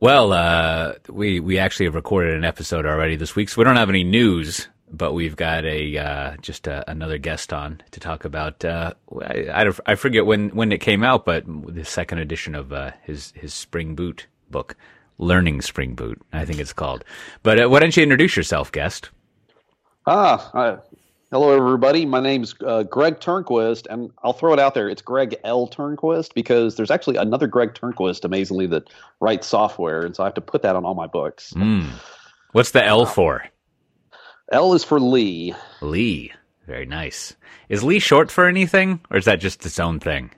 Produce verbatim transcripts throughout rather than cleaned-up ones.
Well, uh, we we actually have recorded an episode already this week, so we don't have any news, but we've got a uh, just a, another guest on to talk about. Uh, I, I, I forget when, when it came out, but the second edition of uh, his his Spring Boot book, Learning Spring Boot, I think it's called. But uh, why don't you introduce yourself, guest? Ah, uh, hello everybody. My name's uh, Greg Turnquist, and I'll throw it out there. It's Greg L. Turnquist because there's actually another Greg Turnquist, amazingly, that writes software, and so I have to put that on all my books. Mm. What's the L for? L is for Lee. Lee. Very nice. Is Lee short for anything, or is that just its own thing?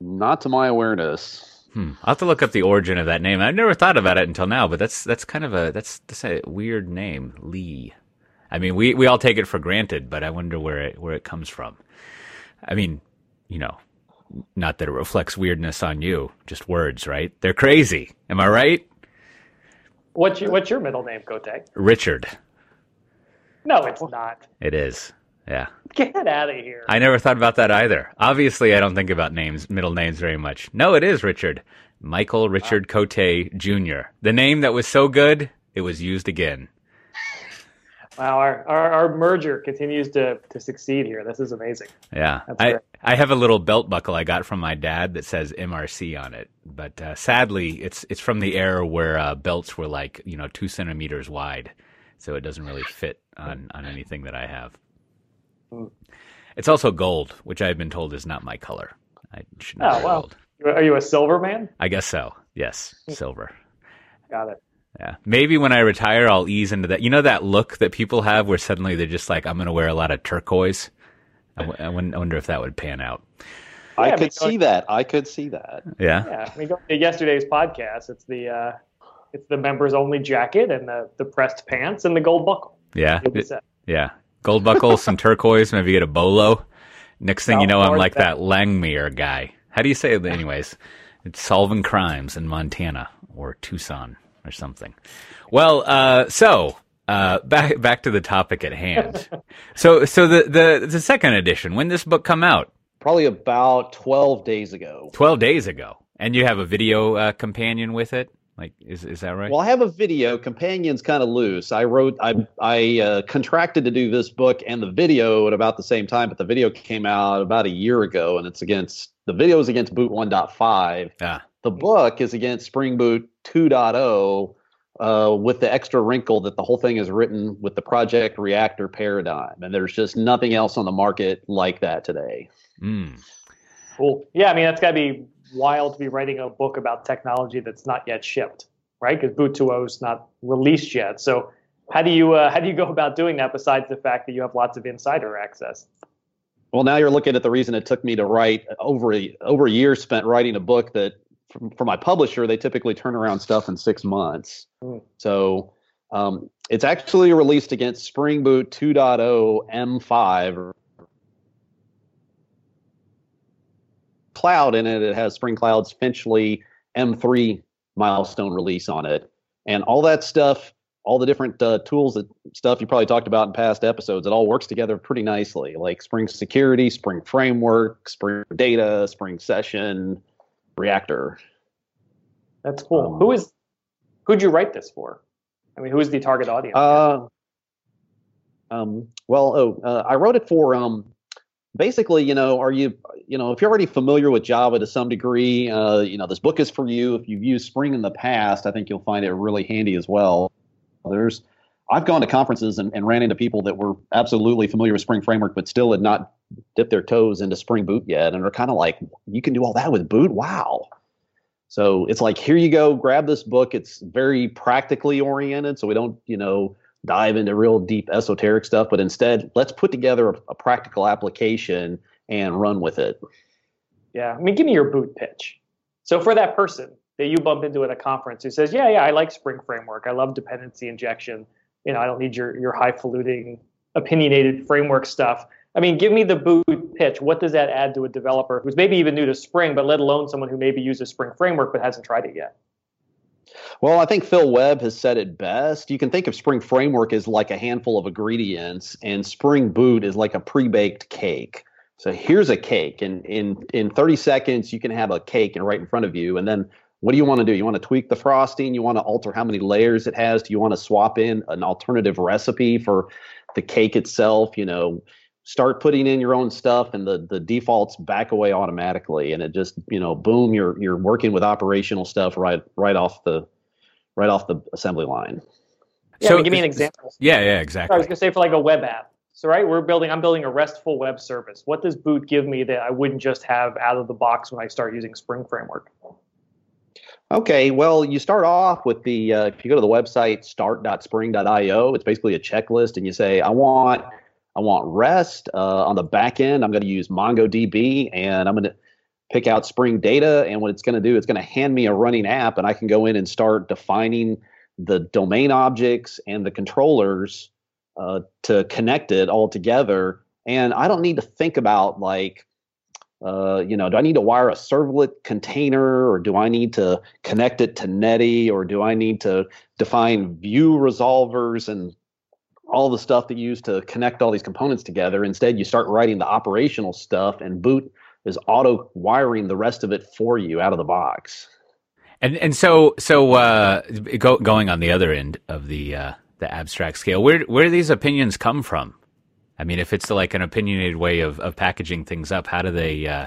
Not to my awareness. Hmm. I'll have to look up the origin of that name. I've never thought about it until now, but that's that's kind of a that's, that's a weird name, Lee. I mean, we, we all take it for granted, but I wonder where it where it comes from. I mean, you know, not that it reflects weirdness on you, just words, right? They're crazy. Am I right? What's your, what's your middle name, Kotek? Richard. No, it's not. It is. Yeah. Get out of here. I never thought about that either. Obviously, I don't think about names, middle names very much. No, it is Richard. Michael Richard wow. Cote Junior The name that was so good, it was used again. Wow, our, our, our merger continues to, to succeed here. This is amazing. Yeah. I, I have a little belt buckle I got from my dad that says M R C on it. But uh, sadly, it's it's from the era where uh, belts were like, you know, two centimeters wide. So it doesn't really fit on, on anything that I have. It's also gold, which I've been told is not my color. I should not oh, wear well. gold. Are you a silver man? I guess so. Yes, silver. Got it. Yeah. Maybe when I retire, I'll ease into that. You know that look that people have where suddenly they're just like, I'm going to wear a lot of turquoise? I, w- I wonder if that would pan out. I yeah, could see going... that. I could see that. Yeah. Yeah. I mean, going to yesterday's podcast, it's the... Uh... It's the members-only jacket and the, the pressed pants and the gold buckle. Yeah, yeah, gold buckle, some turquoise, maybe get a bolo. Next thing no, you know, I'm like that, that Langmuir guy. How do you say it? Anyways, it's solving crimes in Montana or Tucson or something. Well, uh, so uh, back back to the topic at hand. so so the, the, the second edition, when did this book come out? Probably about twelve days ago. twelve days ago. And you have a video uh, companion with it? Like, is is that right? Well, I have a video. Companion's kind of loose. I wrote, I I uh, contracted to do this book and the video at about the same time, but the video came out about a year ago, and it's against, the video is against Boot one point five. Ah. The book is against Spring Boot two point oh uh, with the extra wrinkle that the whole thing is written with the Project Reactor paradigm, and there's just nothing else on the market like that today. Mm. Cool. Yeah, I mean, that's got to be wild to be writing a book about technology that's not yet shipped, right? Because Boot two point oh is not released yet. So how do you uh, how do you go about doing that besides the fact that you have lots of insider access? Well, now you're looking at the reason it took me to write over a, over a year spent writing a book that from, for my publisher, they typically turn around stuff in six months. Mm. So um, it's actually released against Spring Boot two point oh M five. Cloud in it. It has Spring Cloud's Finchley M three milestone release on it, and all that stuff, all the different uh, tools that stuff you probably talked about in past episodes. It all works together pretty nicely, like Spring Security, Spring Framework, Spring Data, Spring Session, Reactor. That's cool. Um, who is who'd you write this for? I mean, who is the target audience? Uh, um. Well, oh, uh, I wrote it for um. Basically, you know, are you, you know, if you're already familiar with Java to some degree, uh, you know, this book is for you. If you've used Spring in the past, I think you'll find it really handy as well. There's, I've gone to conferences and, and ran into people that were absolutely familiar with Spring Framework, but still had not dipped their toes into Spring Boot yet, and are kind of like, you can do all that with Boot? Wow. So it's like, here you go, grab this book. It's very practically oriented, so we don't, you know, dive into real deep esoteric stuff, but instead let's put together a, a practical application and run with it. Yeah. I mean, give me your Boot pitch. So for that person that you bump into at a conference who says, yeah, yeah, I like Spring Framework. I love dependency injection. You know, I don't need your, your highfalutin opinionated framework stuff. I mean, give me the Boot pitch. What does that add to a developer who's maybe even new to Spring, but let alone someone who maybe uses Spring Framework, but hasn't tried it yet? Well, I think Phil Webb has said it best. You can think of Spring Framework as like a handful of ingredients, and Spring Boot is like a pre-baked cake. So here's a cake, and in, in thirty seconds, you can have a cake and right in front of you, and then What do you want to do? You want to tweak the frosting? You want to alter how many layers it has? Do you want to swap in an alternative recipe for the cake itself? You know, start putting in your own stuff, and the the defaults back away automatically, and it just, you know, boom, you're you're working with operational stuff right right off the right off the assembly line. Yeah, so I mean, give me an example. Yeah, yeah, exactly. I was gonna say for like a web app. So right, we're building. I'm building a RESTful web service. What does Boot give me that I wouldn't just have out of the box when I start using Spring Framework? Okay, well, you start off with the. Uh, if you go to the website start dot spring dot i o, it's basically a checklist, and you say, I want, I want REST uh, on the back end. I'm going to use MongoDB, and I'm going to pick out Spring Data. And what it's going to do, it's going to hand me a running app, and I can go in and start defining the domain objects and the controllers uh, to connect it all together. And I don't need to think about, like, uh, you know, do I need to wire a servlet container, or do I need to connect it to Netty, or do I need to define view resolvers and all the stuff that you use to connect all these components together? Instead, you start writing the operational stuff, and Boot is auto wiring the rest of it for you out of the box. And and so so uh, go, going on the other end of the uh, the abstract scale, where where do these opinions come from? I mean, if it's like an opinionated way of, of packaging things up, how do they uh,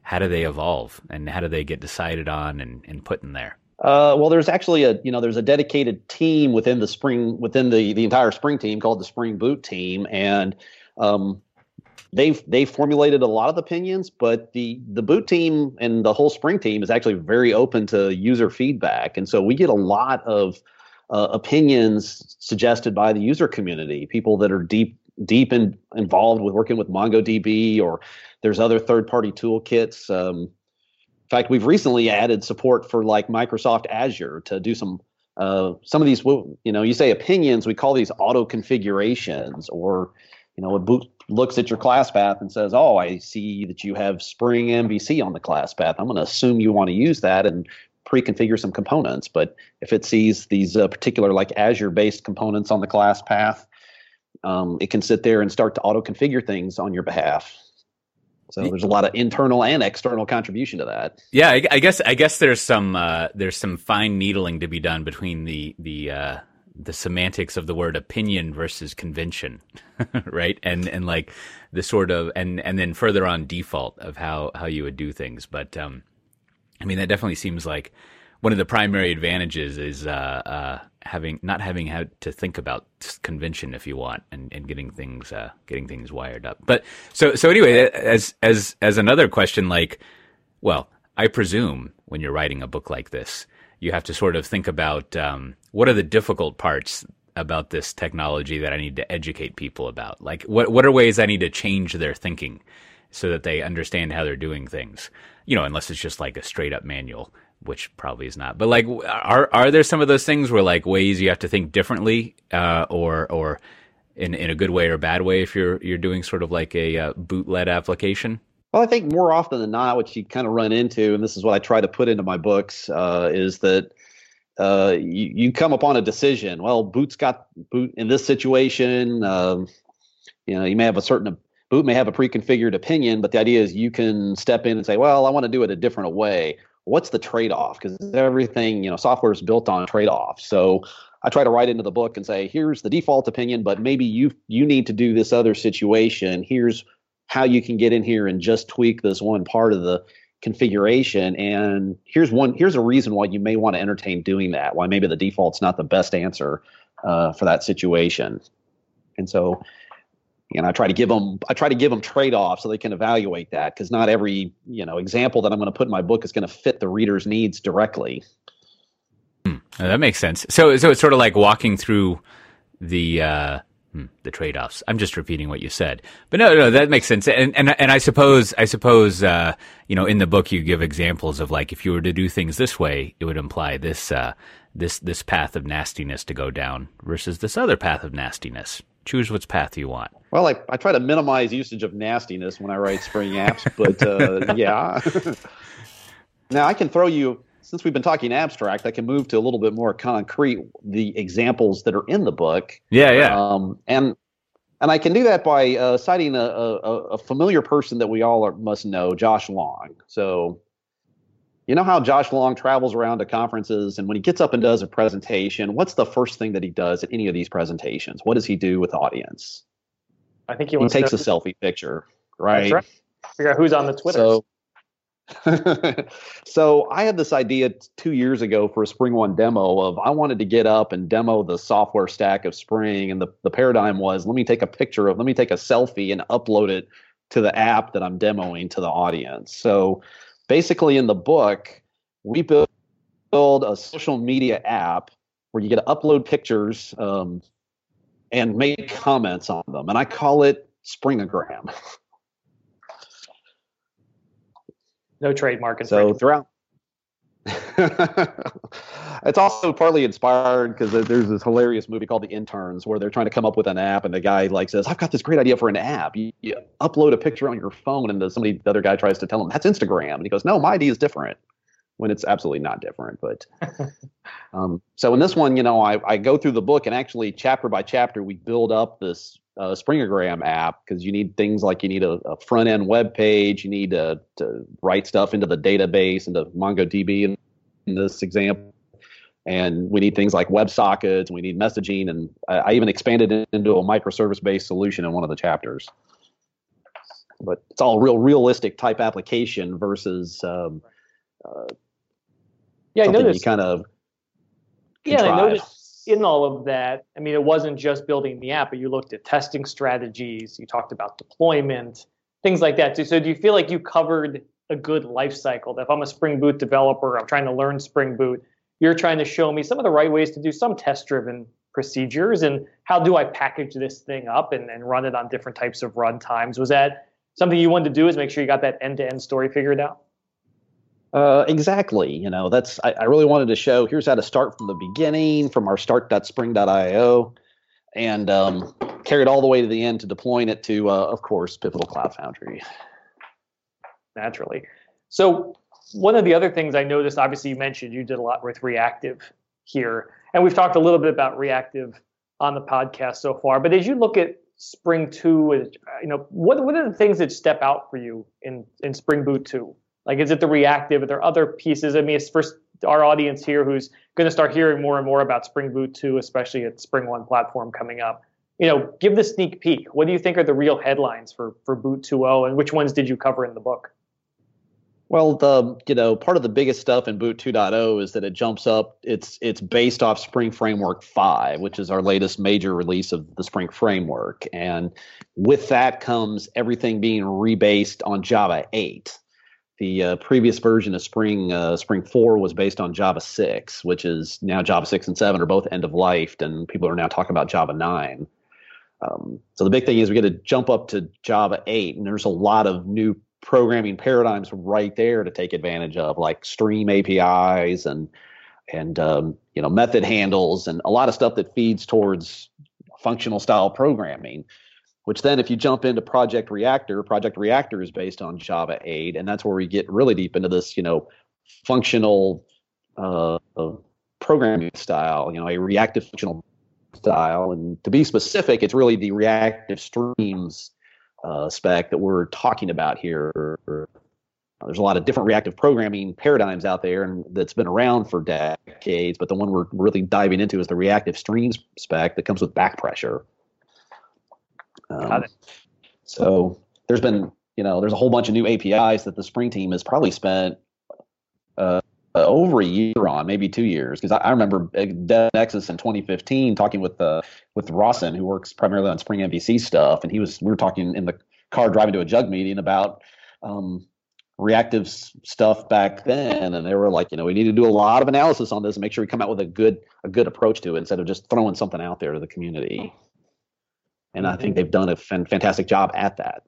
how do they evolve, and how do they get decided on and, and put in there? Uh, well, there's actually a you know there's a dedicated team within the Spring within the the entire Spring team called the Spring Boot team, and um, They've they formulated a lot of opinions, but the, the Boot team and the whole Spring team is actually very open to user feedback. And so we get a lot of uh, opinions suggested by the user community, people that are deep deep in, involved with working with MongoDB, or there's other third-party toolkits. Um, in fact, we've recently added support for like Microsoft Azure to do some uh, some of these, you know, you say opinions, we call these auto-configurations, or, you know, a Boot looks at your class path and says, oh, I see that you have Spring M V C on the class path. I'm going to assume you want to use that and pre-configure some components. But if it sees these uh, particular like Azure-based components on the class path, um, it can sit there and start to auto-configure things on your behalf. So there's a lot of internal and external contribution to that. Yeah, I, I guess I guess there's some uh, there's some fine needling to be done between the the uh... the semantics of the word opinion versus convention, right? And, and like the sort of, and, and then further on default of how, how you would do things. But, um, I mean, that definitely seems like one of the primary advantages is, uh, uh, having, not having had to think about convention if you want, and, and getting things, uh, getting things wired up. But so, so anyway, as, as, as another question, like, well, I presume when you're writing a book like this, you have to sort of think about, um, what are the difficult parts about this technology that I need to educate people about? Like, what what are ways I need to change their thinking so that they understand how they're doing things? You know, unless it's just like a straight up manual, which probably is not. But like, are are there some of those things where like ways you have to think differently, uh, or or in in a good way or a bad way if you're you're doing sort of like a uh, boot led application? Well, I think more often than not, what you kind of run into, and this is what I try to put into my books, uh, is that. Uh, you, you come upon a decision. Well, Boot's got Boot in this situation. Um, you know, you may have a certain Boot may have a pre-configured opinion, but the idea is you can step in and say, well, I want to do it a different way. What's the trade-off? Because everything, you know, software is built on trade-offs. So I try to write into the book and say, here's the default opinion, but maybe you you need to do this other situation. Here's how you can get in here and just tweak this one part of the configuration, and here's one here's a reason why you may want to entertain doing that, why maybe the default's not the best answer uh for that situation. And so, you know, I try to give them I try to give them trade-offs so they can evaluate that, because not every, you know, example that I'm going to put in my book is going to fit the reader's needs directly. Hmm. That makes sense. So so it's sort of like walking through the uh the trade-offs. I'm just repeating what you said, but no, no, that makes sense. And and and I suppose, I suppose, uh, you know, in the book you give examples of like if you were to do things this way, it would imply this, uh, this, this path of nastiness to go down versus this other path of nastiness. Choose which path you want. Well, I I try to minimize usage of nastiness when I write Spring apps, but uh, yeah. Now I can throw you. Since we've been talking abstract, I can move to a little bit more concrete, the examples that are in the book. Yeah, yeah. Um, and and I can do that by uh, citing a, a, a familiar person that we all are, must know, Josh Long. So You know how Josh Long travels around to conferences, and when he gets up and does a presentation, what's the first thing that he does at any of these presentations? What does he do with the audience? I think he, he takes to... a selfie picture, right? That's right. Figure out who's on the Twitter. So, so I had this idea two years ago for a Spring One demo of I wanted to get up and demo the software stack of Spring. And the, the paradigm was, let me take a picture of, let me take a selfie and upload it to the app that I'm demoing to the audience. So basically in the book, we build a social media app where you get to upload pictures um, and make comments on them. And I call it Springagram. No trademark. So throughout, it's also partly inspired because there's this hilarious movie called The Interns where they're trying to come up with an app, and the guy like says, "I've got this great idea for an app. You, you upload a picture on your phone," and the, somebody, the other guy tries to tell him that's Instagram, and he goes, "No, my idea is different." When it's absolutely not different, but um, so in this one, you know, I, I go through the book and actually chapter by chapter we build up this uh, Springagram app because you need things like you need a, a front end web page, you need to, to write stuff into the database, into MongoDB in, in this example, and we need things like WebSockets, and we need messaging, and I, I even expanded it into a microservice based solution in one of the chapters. But it's all real realistic type application versus. Um, uh, Yeah, I noticed, kind of yeah I noticed in all of that, I mean, it wasn't just building the app, but you looked at testing strategies, you talked about deployment, things like that too. So do you feel like you covered a good life cycle? That if I'm a Spring Boot developer, I'm trying to learn Spring Boot, you're trying to show me some of the right ways to do some test-driven procedures, and how do I package this thing up and, and run it on different types of run times? Was that something you wanted to do, is make sure you got that end-to-end story figured out? Uh, exactly. You know, that's, I, I really wanted to show, here's how to start from the beginning, from our start dot spring dot i o, and um, carry it all the way to the end to deploying it to, uh, of course, Pivotal Cloud Foundry. Naturally. So one of the other things I noticed, obviously you mentioned you did a lot with reactive here, and we've talked a little bit about reactive on the podcast so far, but as you look at Spring two, you know, what, what are the things that step out for you in, in Spring Boot two? Like, is it the reactive? Are there other pieces? I mean, it's for our audience here who's going to start hearing more and more about Spring Boot two, especially at Spring one platform coming up. You know, give the sneak peek. What do you think are the real headlines for, for Boot two point oh, and which ones did you cover in the book? Well, the you know, part of the biggest stuff in Boot two point oh is that it jumps up. It's it's based off Spring Framework five, which is our latest major release of the Spring Framework. And with that comes everything being rebased on Java eight. The uh, previous version of Spring, uh, Spring four, was based on Java six, which is now Java six and seven are both end-of-life, and people are now talking about Java nine. Um, so the big thing is we get to jump up to Java eight, and there's a lot of new programming paradigms right there to take advantage of, like stream A P Is and and um, you know method handles, and a lot of stuff that feeds towards functional-style programming. Which then if you jump into Project Reactor, Project Reactor is based on Java eight, and that's where we get really deep into this, you know, functional uh, programming style, you know, a reactive functional style. And to be specific, it's really the reactive streams uh, spec that we're talking about here. There's a lot of different reactive programming paradigms out there, and that's been around for decades, but the one we're really diving into is the reactive streams spec that comes with back pressure. Um, Got it. So there's been, you know, there's a whole bunch of new A P Is that the Spring team has probably spent uh, over a year on, maybe two years. Because I, I remember DevNexus in twenty fifteen talking with uh, with Rawson, who works primarily on Spring M V C stuff, and he was we were talking in the car driving to a Jug meeting about um, reactive stuff back then, and they were like, you know, we need to do a lot of analysis on this and make sure we come out with a good a good approach to it instead of just throwing something out there to the community. And I think they've done a fantastic job at that.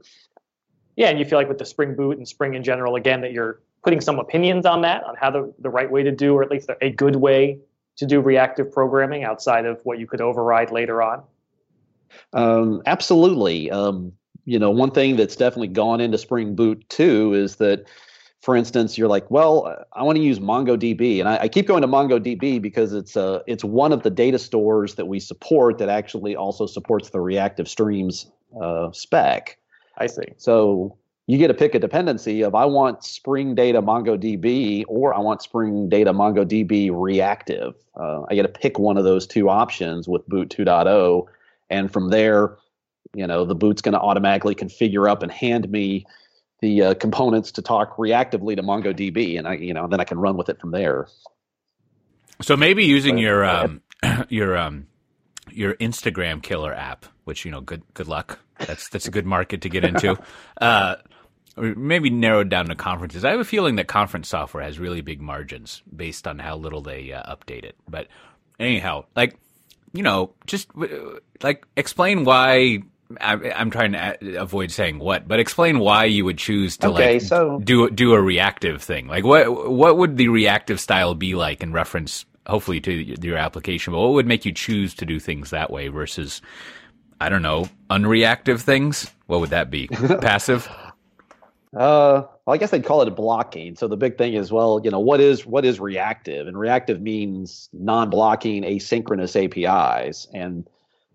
Yeah, and you feel like with the Spring Boot and Spring in general, again, that you're putting some opinions on that, on how the, the right way to do, or at least a good way to do reactive programming outside of what you could override later on? Um, absolutely. Um, you know, one thing that's definitely gone into Spring Boot too is that, for instance, you're like, well, I want to use MongoDB. And I, I keep going to MongoDB because it's uh, it's one of the data stores that we support that actually also supports the reactive streams uh, spec. I see. So you get to pick a dependency of I want Spring Data MongoDB or I want Spring Data MongoDB reactive. Uh, I get to pick one of those two options with Boot two point oh. And from there, you know, the Boot's going to automatically configure up and hand me the uh, components to talk reactively to MongoDB. And I, you know, then I can run with it from there. So maybe using but, your, um, your, um, your Instagram killer app, which, you know, good, good luck. That's, that's a good market to get into. Uh, or maybe narrowed down to conferences. I have a feeling that conference software has really big margins based on how little they uh, update it. But anyhow, like, you know, just like explain why I, I'm trying to avoid saying what, but explain why you would choose to okay, like so. do do a reactive thing. Like, what what would the reactive style be like in reference, hopefully, to your application? But what would make you choose to do things that way versus, I don't know, unreactive things? What would that be? Passive. Uh, well, I guess they'd call it blocking. So the big thing is, well, you know, what is what is reactive? And reactive means non-blocking asynchronous A P Is. And,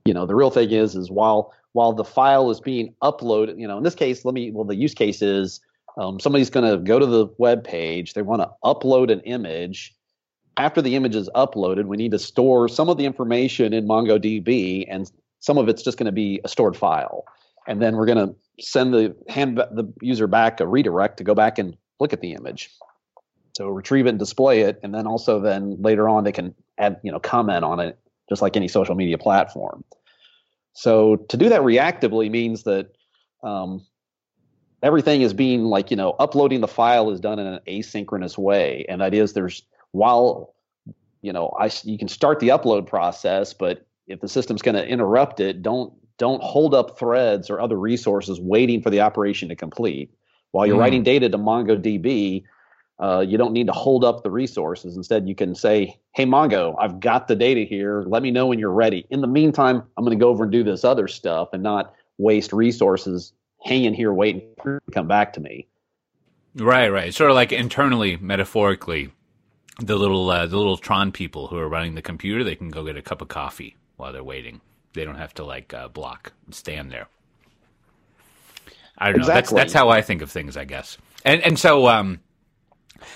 you know, the real thing is, is while while the file is being uploaded, you know, in this case, let me, well, the use case is um, somebody's going to go to the web page. They want to upload an image. After the image is uploaded, we need to store some of the information in MongoDB, and some of it's just going to be a stored file. And then we're going to send the hand the user back a redirect to go back and look at the image. So retrieve it and display it, and then also then later on they can add, you know, comment on it, just like any social media platform. So to do that reactively means that um, everything is being like, you know, uploading the file is done in an asynchronous way, and that is there's while you know I you can start the upload process, but if the system's going to interrupt it, don't. Don't hold up threads or other resources waiting for the operation to complete. While you're mm. writing data to MongoDB, uh, you don't need to hold up the resources. Instead, you can say, hey, Mongo, I've got the data here. Let me know when you're ready. In the meantime, I'm going to go over and do this other stuff and not waste resources hanging here waiting for it to come back to me. Right, right. Sort of like internally, metaphorically, the little uh, the little Tron people who are running the computer, they can go get a cup of coffee while they're waiting. They don't have to like uh, block and stand there. I don't know. Exactly. That's that's how I think of things, I guess. And and so um,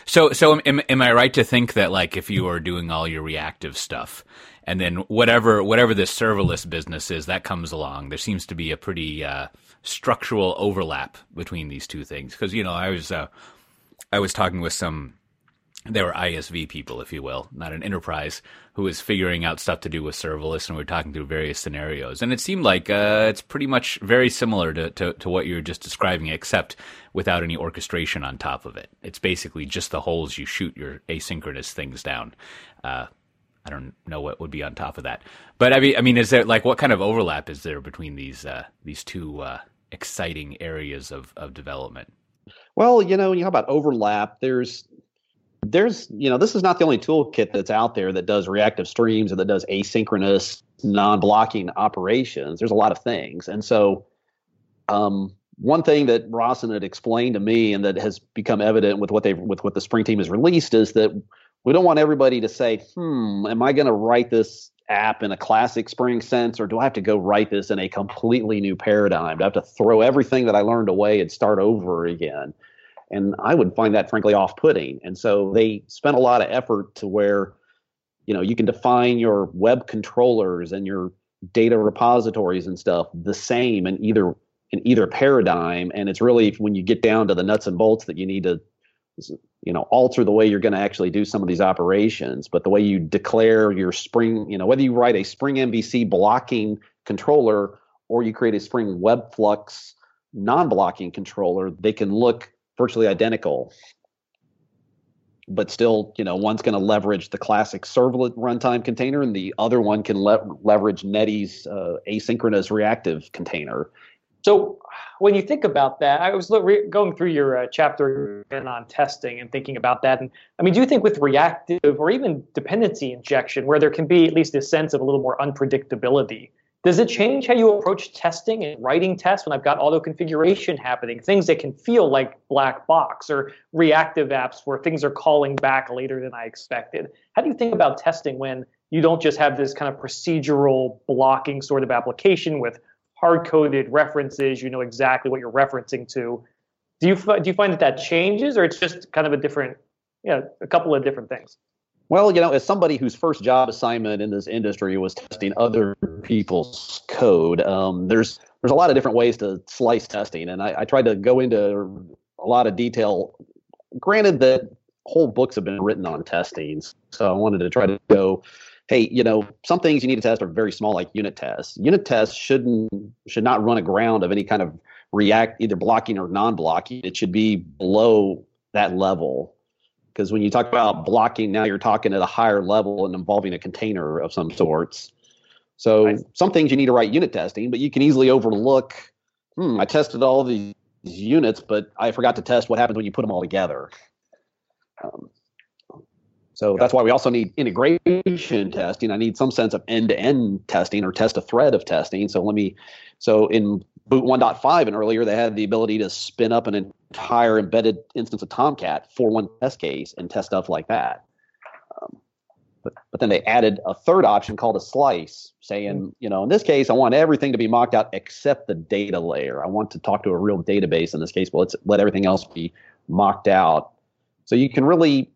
so so am, am I right to think that like if you are doing all your reactive stuff and then whatever whatever this serverless business is that comes along, there seems to be a pretty uh, structural overlap between these two things because you know I was uh, I was talking with some. They were I S V people, if you will, not an enterprise, who was figuring out stuff to do with serverless, and we were talking through various scenarios. And it seemed like uh, it's pretty much very similar to, to, to what you were just describing, except without any orchestration on top of it. It's basically just the holes you shoot your asynchronous things down. Uh, I don't know what would be on top of that. But, I mean, I mean, is there like what kind of overlap is there between these uh, these two uh, exciting areas of, of development? Well, you know, when you talk about overlap, there's... There's, you know, this is not the only toolkit that's out there that does reactive streams or that does asynchronous, non-blocking operations. There's a lot of things. And so um, one thing that Rawson had explained to me and that has become evident with what they've with what the Spring team has released is that we don't want everybody to say, hmm, am I going to write this app in a classic Spring sense, or do I have to go write this in a completely new paradigm? Do I have to throw everything that I learned away and start over again? And I would find that, frankly, off-putting. And so they spent a lot of effort to where, you know, you can define your web controllers and your data repositories and stuff the same in either in either paradigm. And it's really when you get down to the nuts and bolts that you need to, you know, alter the way you're going to actually do some of these operations. But the way you declare your Spring, you know, whether you write a Spring M V C blocking controller or you create a Spring WebFlux non-blocking controller, they can look virtually identical, but still, you know, one's going to leverage the classic servlet runtime container, and the other one can le- leverage Netty's uh, asynchronous reactive container. So, when you think about that, I was re- going through your uh, chapter on testing and thinking about that. And I mean, do you think with reactive or even dependency injection, where there can be at least a sense of a little more unpredictability? Does it change how you approach testing and writing tests when I've got auto configuration happening, things that can feel like black box or reactive apps where things are calling back later than I expected? How do you think about testing when you don't just have this kind of procedural blocking sort of application with hard-coded references, you know exactly what you're referencing to, Do you do you find that that changes, or it's just kind of a different, you know, a couple of different things? Well, you know, as somebody whose first job assignment in this industry was testing other people's code, um, there's there's a lot of different ways to slice testing, and I, I tried to go into a lot of detail. Granted that whole books have been written on testing, so I wanted to try to go, hey, you know, some things you need to test are very small, like unit tests. Unit tests shouldn't should not run aground of any kind of React, either blocking or non-blocking. It should be below that level. Because when you talk about blocking, now you're talking at a higher level and involving a container of some sorts. So nice. Some things you need to write unit testing, but you can easily overlook, hmm, I tested all these units, but I forgot to test what happens when you put them all together. Um, so that's why we also need integration testing. I need some sense of end-to-end testing or test a thread of testing. So let me, so in Boot one point five and earlier, they had the ability to spin up an entire embedded instance of Tomcat for one test case and test stuff like that. Um, but, but then they added a third option called a slice, saying, you know, in this case, I want everything to be mocked out except the data layer. I want to talk to a real database in this case, but let's let everything else be mocked out. So you can really,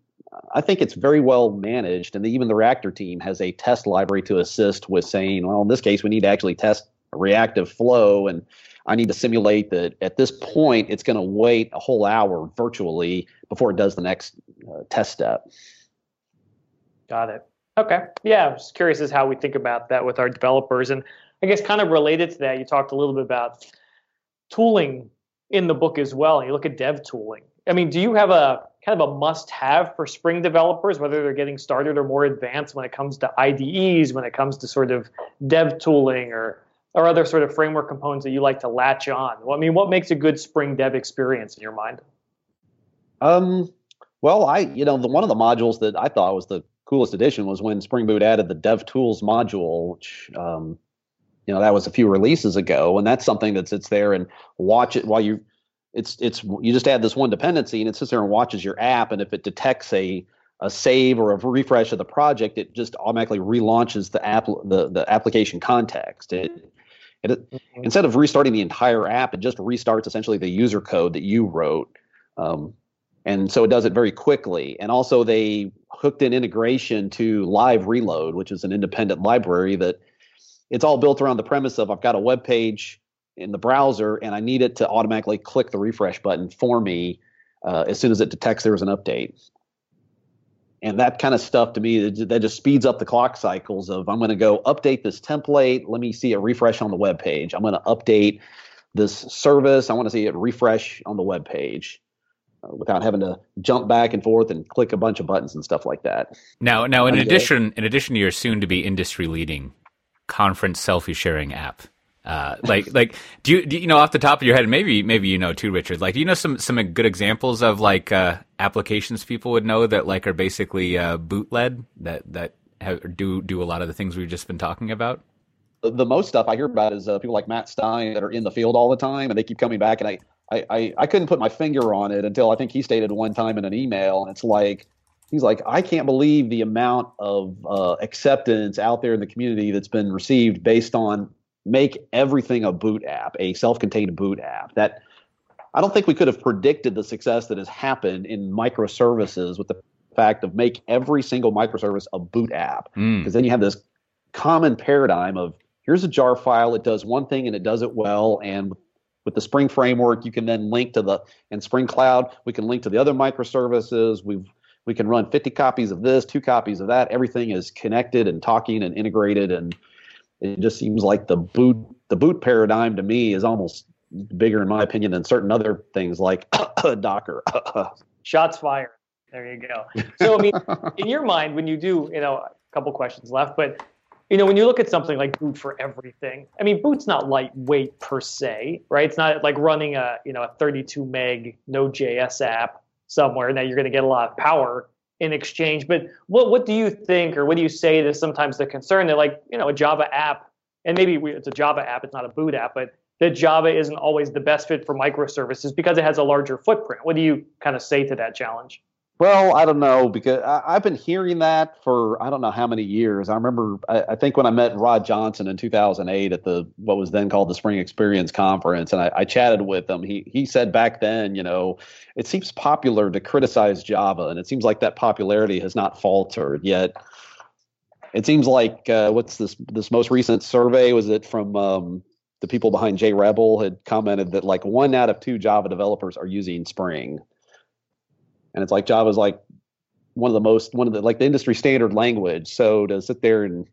I think it's very well managed. And the, even the Reactor team has a test library to assist with saying, well, in this case, we need to actually test a reactive flow, and I need to simulate that at this point it's going to wait a whole hour virtually before it does the next uh, test step. Got it. Okay. Yeah, I'm just curious as how we think about that with our developers. And I guess kind of related to that, you talked a little bit about tooling in the book as well. And you look at dev tooling. I mean, do you have a kind of a must-have for Spring developers, whether they're getting started or more advanced, when it comes to I D Es, when it comes to sort of dev tooling or or other sort of framework components that you like to latch on? Well, I mean, what makes a good Spring dev experience in your mind? Um, well, I, you know, the, one of the modules that I thought was the coolest addition was when Spring Boot added the DevTools module, which, um, you know, that was a few releases ago, and that's something that sits there and watch it while you, it's, it's, you just add this one dependency and it sits there and watches your app. And if it detects a, a save or a refresh of the project, it just automatically relaunches the app, the, the application context. It, It, instead of restarting the entire app, it just restarts essentially the user code that you wrote. Um, and so it does it very quickly. And also they hooked in integration to Live Reload, which is an independent library that it's all built around the premise of I've got a web page in the browser and I need it to automatically click the refresh button for me uh, as soon as it detects there was an update. And that kind of stuff, to me, that just speeds up the clock cycles of I'm going to go update this template. Let me see a refresh on the web page. I'm going to update this service. I want to see it refresh on the web page uh, without having to jump back and forth and click a bunch of buttons and stuff like that. Now, now, in addition, in addition to your soon-to-be industry-leading conference selfie-sharing app, uh, like, like, do you, do you know off the top of your head? Maybe, maybe you know too, Richard. Like, do you know some some good examples of like uh, applications people would know that like are basically uh, boot-led that that have, do do a lot of the things we've just been talking about? The most stuff I hear about is uh, people like Matt Stein that are in the field all the time, and they keep coming back. And I, I, I, I couldn't put my finger on it until I think he stated one time in an email. And it's like he's like, I can't believe the amount of uh, acceptance out there in the community that's been received based on. Make everything a boot app, a self-contained boot app. That I don't think we could have predicted the success that has happened in microservices with the fact of make every single microservice a boot app. Because mm. then you have this common paradigm of here's a jar file, it does one thing and it does it well. And with the Spring Framework, you can then link to the and Spring Cloud, we can link to the other microservices. We've we can run fifty copies of this, two copies of that. Everything is connected and talking and integrated and it just seems like the boot the boot paradigm to me is almost bigger, in my opinion, than certain other things like Docker. Shots fired. There you go. So, I mean, in your mind, when you do, you know, a couple questions left, but, you know, when you look at something like Boot for everything, I mean, Boot's not lightweight per se, right? It's not like running a, you know, a thirty-two meg Node.js app somewhere. Now you're going to get a lot of power in exchange, but what what do you think, or what do you say to sometimes the concern that like, you know, a Java app, and maybe we, it's a Java app, it's not a boot app, but that Java isn't always the best fit for microservices because it has a larger footprint. What do you kind of say to that challenge? Well, I don't know, because I, I've been hearing that for I don't know how many years. I remember, I, I think when I met Rod Johnson in two thousand eight at the what was then called the Spring Experience Conference, and I, I chatted with him. He he said back then, you know, it seems popular to criticize Java, and it seems like that popularity has not faltered yet. It seems like uh, what's this this most recent survey, was it from um, the people behind JRebel, had commented that like one out of two Java developers are using Spring. And it's like Java's like one of the most one of the like the industry standard language. So to sit there and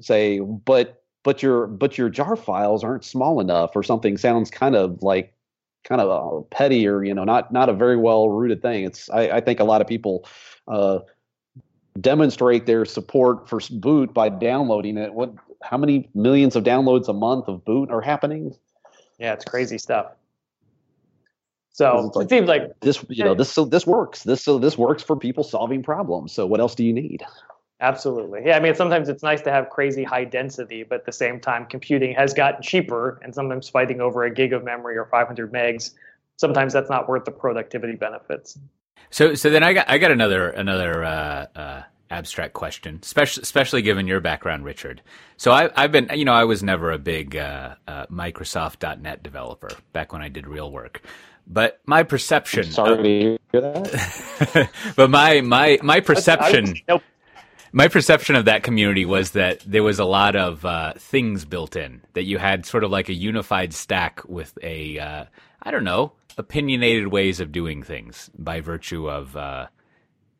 say, but but your but your jar files aren't small enough or something sounds kind of like kind of petty or, you know, not not a very well rooted thing. It's I, I think a lot of people uh, demonstrate their support for Boot by downloading it. What how many millions of downloads a month of Boot are happening? Yeah, it's crazy stuff. So like, it seems like this, you know, this so this works. This so this works for people solving problems. So what else do you need? Absolutely. Yeah, I mean, sometimes it's nice to have crazy high density, but at the same time, computing has gotten cheaper, and sometimes fighting over a gig of memory or five hundred megs, sometimes that's not worth the productivity benefits. So so then I got I got another another uh, uh, abstract question, especially especially given your background, Richard. So I, I've been, you know, I was never a big uh, uh, Microsoft dot net developer back when I did real work. But my perception. I'm sorry of, to hear that. But my my my perception, I, I, nope. my perception of that community was that there was a lot of uh, things built in, that you had sort of like a unified stack with a uh, I don't know, opinionated ways of doing things by virtue of uh,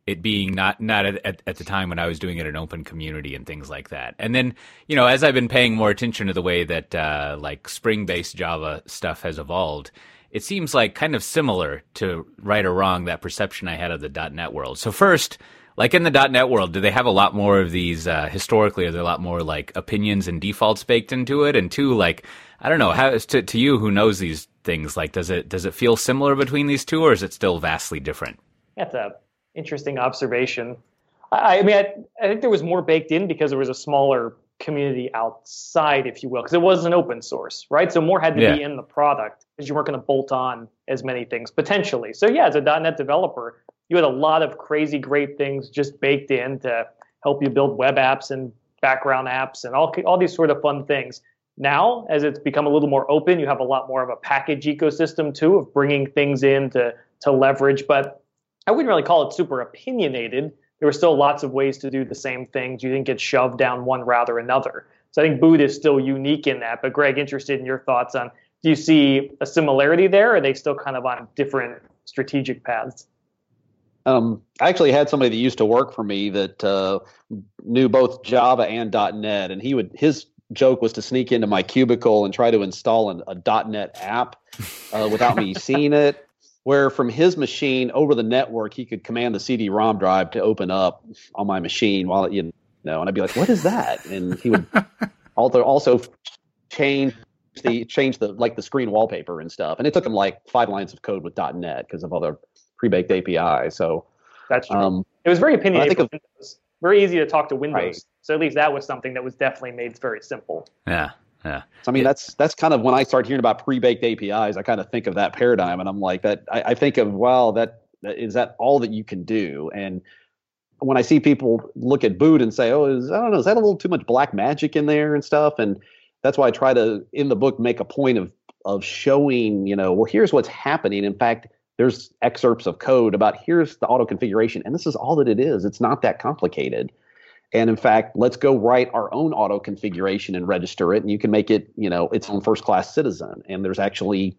it being not not at, at the time when I was doing it an open community and things like that. And then, you know, as I've been paying more attention to the way that uh, like Spring-based Java stuff has evolved. It seems like kind of similar to right or wrong, that perception I had of the .NET world. So first, like in the .NET world, do they have a lot more of these, uh, historically, are there a lot more like opinions and defaults baked into it? And two, like, I don't know, how to, to you who knows these things, like, does it, does it feel similar between these two, or is it still vastly different? That's an interesting observation. I, I mean, I, I think there was more baked in because there was a smaller community outside, if you will, because it wasn't open source, right? So more had to yeah. be in the product, because you weren't going to bolt on as many things potentially. So yeah, as a .NET developer, you had a lot of crazy great things just baked in to help you build web apps and background apps and all, all these sort of fun things. Now, as it's become a little more open, you have a lot more of a package ecosystem too, of bringing things in to, to leverage. But I wouldn't really call it super opinionated. There were still lots of ways to do the same things. You didn't get shoved down one route or another. So I think Boot is still unique in that. But Greg, interested in your thoughts on, do you see a similarity there? Or are they still kind of on different strategic paths? Um, I actually had somebody that used to work for me that uh, knew both Java and .NET. And he would his joke was to sneak into my cubicle and try to install an, a .NET app uh, without me seeing it. Where from his machine over the network, he could command the C D ROM drive to open up on my machine while, you know, and I'd be like, what is that? And he would also change the, change the, like the screen wallpaper and stuff. And it took him like five lines of code with .NET because of all the pre-baked A P I. So that's true. Um, it was very opinionated. Of, very easy to talk to Windows. Right. So at least that was something that was definitely made very simple. Yeah. Yeah. So, I mean, that's that's kind of when I start hearing about pre-baked A P Is, I kind of think of that paradigm, and I'm like, that. I, I think of, well, that, that is that all that you can do? And when I see people look at Boot and say, oh, is, I don't know, is that a little too much black magic in there and stuff? And that's why I try to, in the book, make a point of of showing, you know, well, here's what's happening. In fact, there's excerpts of code about here's the auto configuration, and this is all that it is. It's not that complicated. And in fact, let's go write our own auto configuration and register it, and you can make it, you know, its own first-class citizen. And there's actually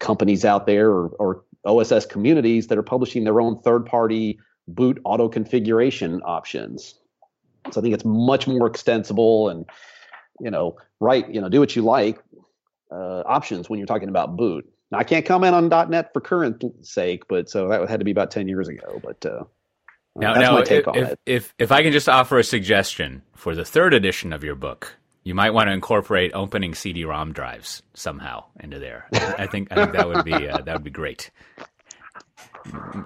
companies out there or, or O S S communities that are publishing their own third-party Boot auto configuration options. So I think it's much more extensible, and you know, write, you know, do what you like uh, options when you're talking about Boot. Now, I can't comment on .NET for current sake, but so that had to be about ten years ago, but. Uh, Now, now if, if, if if I can just offer a suggestion for the third edition of your book, you might want to incorporate opening C D ROM drives somehow into there. I think I think that would be uh, that would be great.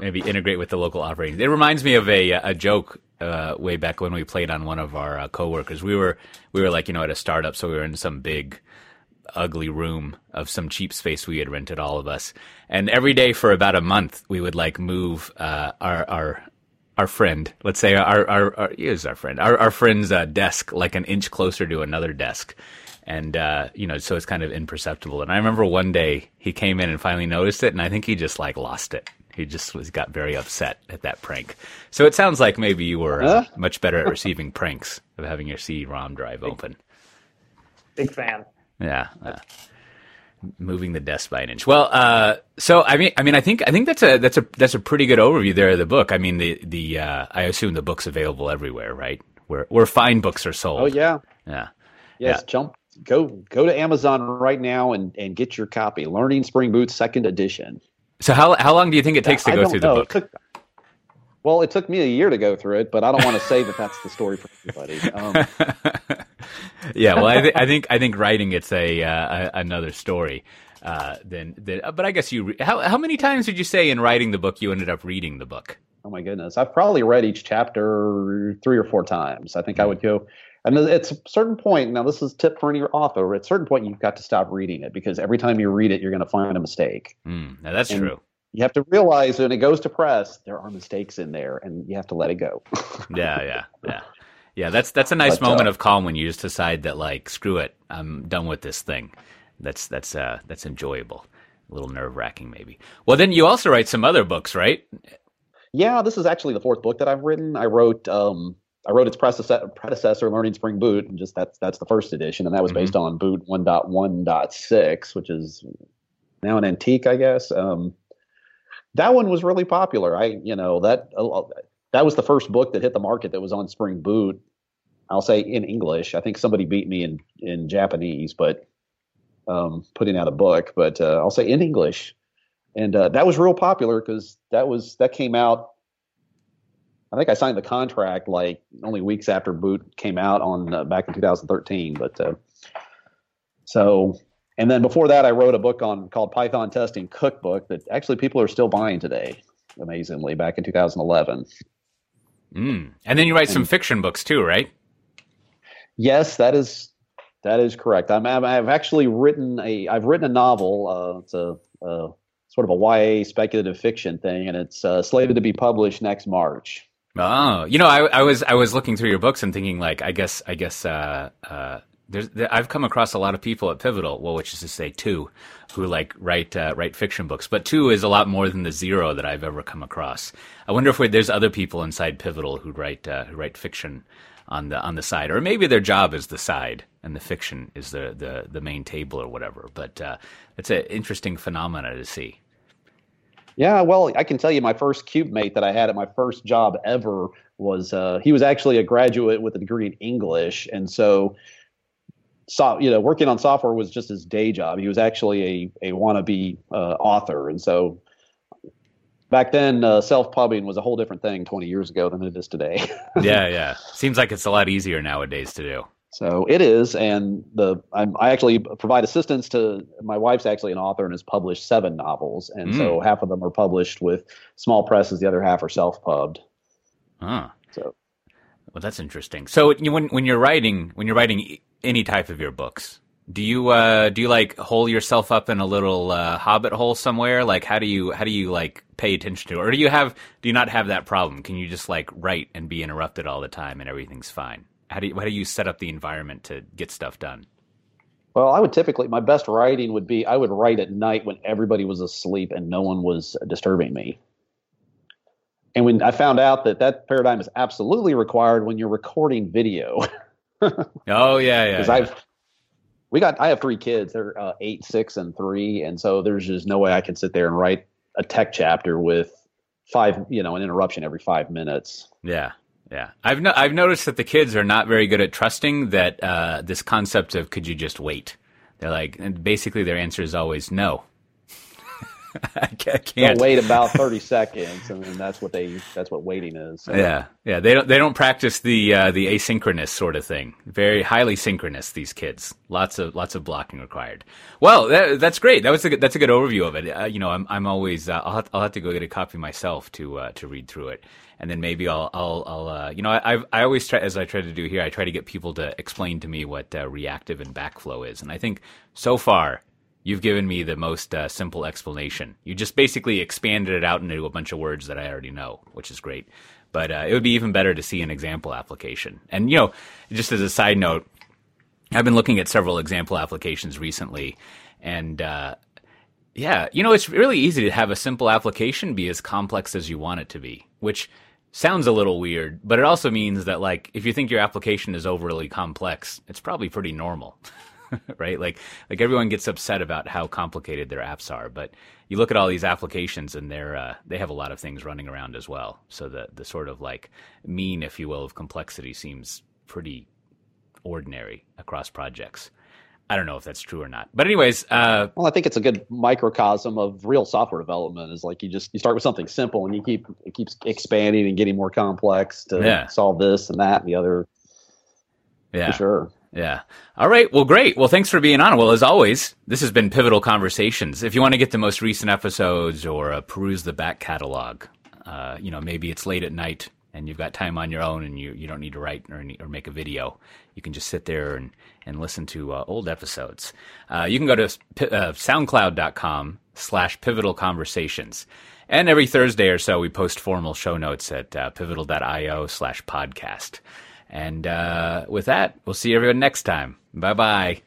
Maybe integrate with the local operating. It reminds me of a a joke uh, way back when we played on one of our uh, coworkers. We were we were like, you know, at a startup, so we were in some big ugly room of some cheap space we had rented, all of us. And every day for about a month, we would like move uh, our our our friend. Let's say our our, our he was our friend. Our our friend's uh, desk like an inch closer to another desk. And, uh, you know, so it's kind of imperceptible. And I remember one day he came in and finally noticed it. And I think he just like lost it. He just was got very upset at that prank. So it sounds like maybe you were uh, much better at receiving pranks of having your C ROM drive big, open. Big fan. Yeah. Uh, moving the desk by an inch. Well, uh, so I mean, I mean, I think, I think that's a, that's a, that's a pretty good overview there of the book. I mean, the, the, uh, I assume the book's available everywhere, right? Where, where fine books are sold. Oh yeah. Yeah. Yes. Yeah. Jump. Go go to Amazon right now and, and get your copy. Learning Spring Boot Second Edition. So how how long do you think it takes to I go through know. the book? It took, well, it took me a year to go through it, but I don't want to say that that's the story for everybody. Um. yeah, well, I, th- I think I think writing it's a uh, another story. Uh, then, then, but I guess you. Re- how how many times did you say in writing the book you ended up reading the book? Oh my goodness, I've probably read each chapter three or four times. I think I would go. And at a certain point, now this is a tip for any author, at a certain point you've got to stop reading it because every time you read it, you're going to find a mistake. Mm, now that's and true. You have to realize when it goes to press, there are mistakes in there and you have to let it go. yeah, yeah, yeah. Yeah, that's that's a nice but, moment uh, of calm when you just decide that like, screw it, I'm done with this thing. That's that's uh, that's enjoyable. A little nerve-wracking maybe. Well, then you also write some other books, right? Yeah, this is actually the fourth book that I've written. I wrote... Um, I wrote its predecessor, Learning Spring Boot, and just that's that's the first edition, and that was based mm-hmm. on Boot one point one point six, which is now an antique, I guess. Um, that one was really popular. I, you know, that uh, that was the first book that hit the market that was on Spring Boot. I'll say in English. I think somebody beat me in in Japanese, but um, putting out a book. But uh, I'll say in English, and uh, that was real popular because that was that came out. I think I signed the contract like only weeks after Boot came out on uh, back in two thousand thirteen. But uh, so, and then before that, I wrote a book on called Python Testing Cookbook that actually people are still buying today, amazingly, back in two thousand eleven. Mm. And then you write and, some fiction books too, right? Yes, that is that is correct. I'm, I'm I've actually written a I've written a novel. Uh, it's a, a sort of a Y A speculative fiction thing, and it's uh, slated to be published next March. Oh, you know, I, I was I was looking through your books and thinking like, I guess I guess uh, uh, there's there, I've come across a lot of people at Pivotal, well, which is to say two, who like write uh, write fiction books, but two is a lot more than the zero that I've ever come across. I wonder if there's other people inside Pivotal who write uh, who write fiction on the on the side, or maybe their job is the side and the fiction is the the, the main table or whatever. But uh, it's an interesting phenomena to see. Yeah, well, I can tell you my first cube mate that I had at my first job ever was uh, he was actually a graduate with a degree in English. And so, so, you know, working on software was just his day job. He was actually a, a wannabe uh, author. And so back then, uh, self-pubbing was a whole different thing twenty years ago than it is today. yeah, yeah. Seems like it's a lot easier nowadays to do. So it is, and the I'm, I actually provide assistance to my wife's actually an author and has published seven novels, and mm. so half of them are published with small presses, the other half are self-pubbed. Ah, so well, that's interesting. So when when you're writing when you're writing any type of your books, do you uh, do you like hole yourself up in a little uh, hobbit hole somewhere? Like how do you how do you like pay attention to, or do you have do you not have that problem? Can you just like write and be interrupted all the time and everything's fine? How do you, how do you set up the environment to get stuff done? Well, I would typically, my best writing would be, I would write at night when everybody was asleep and no one was disturbing me. And when I found out that that paradigm is absolutely required when you're recording video. oh, yeah, yeah. Because yeah. I've, we got, I have three kids. They're uh, eight, six, and three. And so there's just no way I can sit there and write a tech chapter with five, you know, an interruption every five minutes. Yeah. Yeah, I've no, I've noticed that the kids are not very good at trusting that uh, this concept of could you just wait? They're like, and basically their answer is always no. I can't. They'll wait about thirty seconds, and that's what they—that's what waiting is. So. Yeah, yeah. They don't—they don't practice the uh, the asynchronous sort of thing. Very highly synchronous. These kids. Lots of lots of blocking required. Well, that, that's great. That was a, that's a good overview of it. Uh, you know, I'm I'm always uh, I'll have, I'll have to go get a copy myself to uh, to read through it, and then maybe I'll I'll, I'll uh, you know I I've, I always try, as I try to do here, I try to get people to explain to me what uh, reactive and backflow is, and I think so far. You've given me the most uh, simple explanation. You just basically expanded it out into a bunch of words that I already know, which is great. But uh, it would be even better to see an example application. And, you know, just as a side note, I've been looking at several example applications recently. And, uh, yeah, you know, it's really easy to have a simple application be as complex as you want it to be, which sounds a little weird, but it also means that, like, if you think your application is overly complex, it's probably pretty normal. Right? Like, like everyone gets upset about how complicated their apps are, but you look at all these applications and they're, uh, they have a lot of things running around as well. So the, the sort of like mean, if you will, of complexity seems pretty ordinary across projects. I don't know if that's true or not, but anyways, uh, well, I think it's a good microcosm of real software development is like, you just, you start with something simple and you keep, it keeps expanding and getting more complex to yeah. solve this and that and the other. Yeah, for sure. Yeah. All right. Well, great. Well, thanks for being on. Well, as always, this has been Pivotal Conversations. If you want to get the most recent episodes or uh, peruse the back catalog, uh, you know, maybe it's late at night and you've got time on your own and you, you don't need to write or, or make a video. You can just sit there and, and listen to uh, old episodes. Uh, you can go to uh, soundcloud.com slash Pivotal Conversations. And every Thursday or so, we post formal show notes at uh, pivotal.io slash podcast. And uh, with that, we'll see everyone next time. Bye-bye.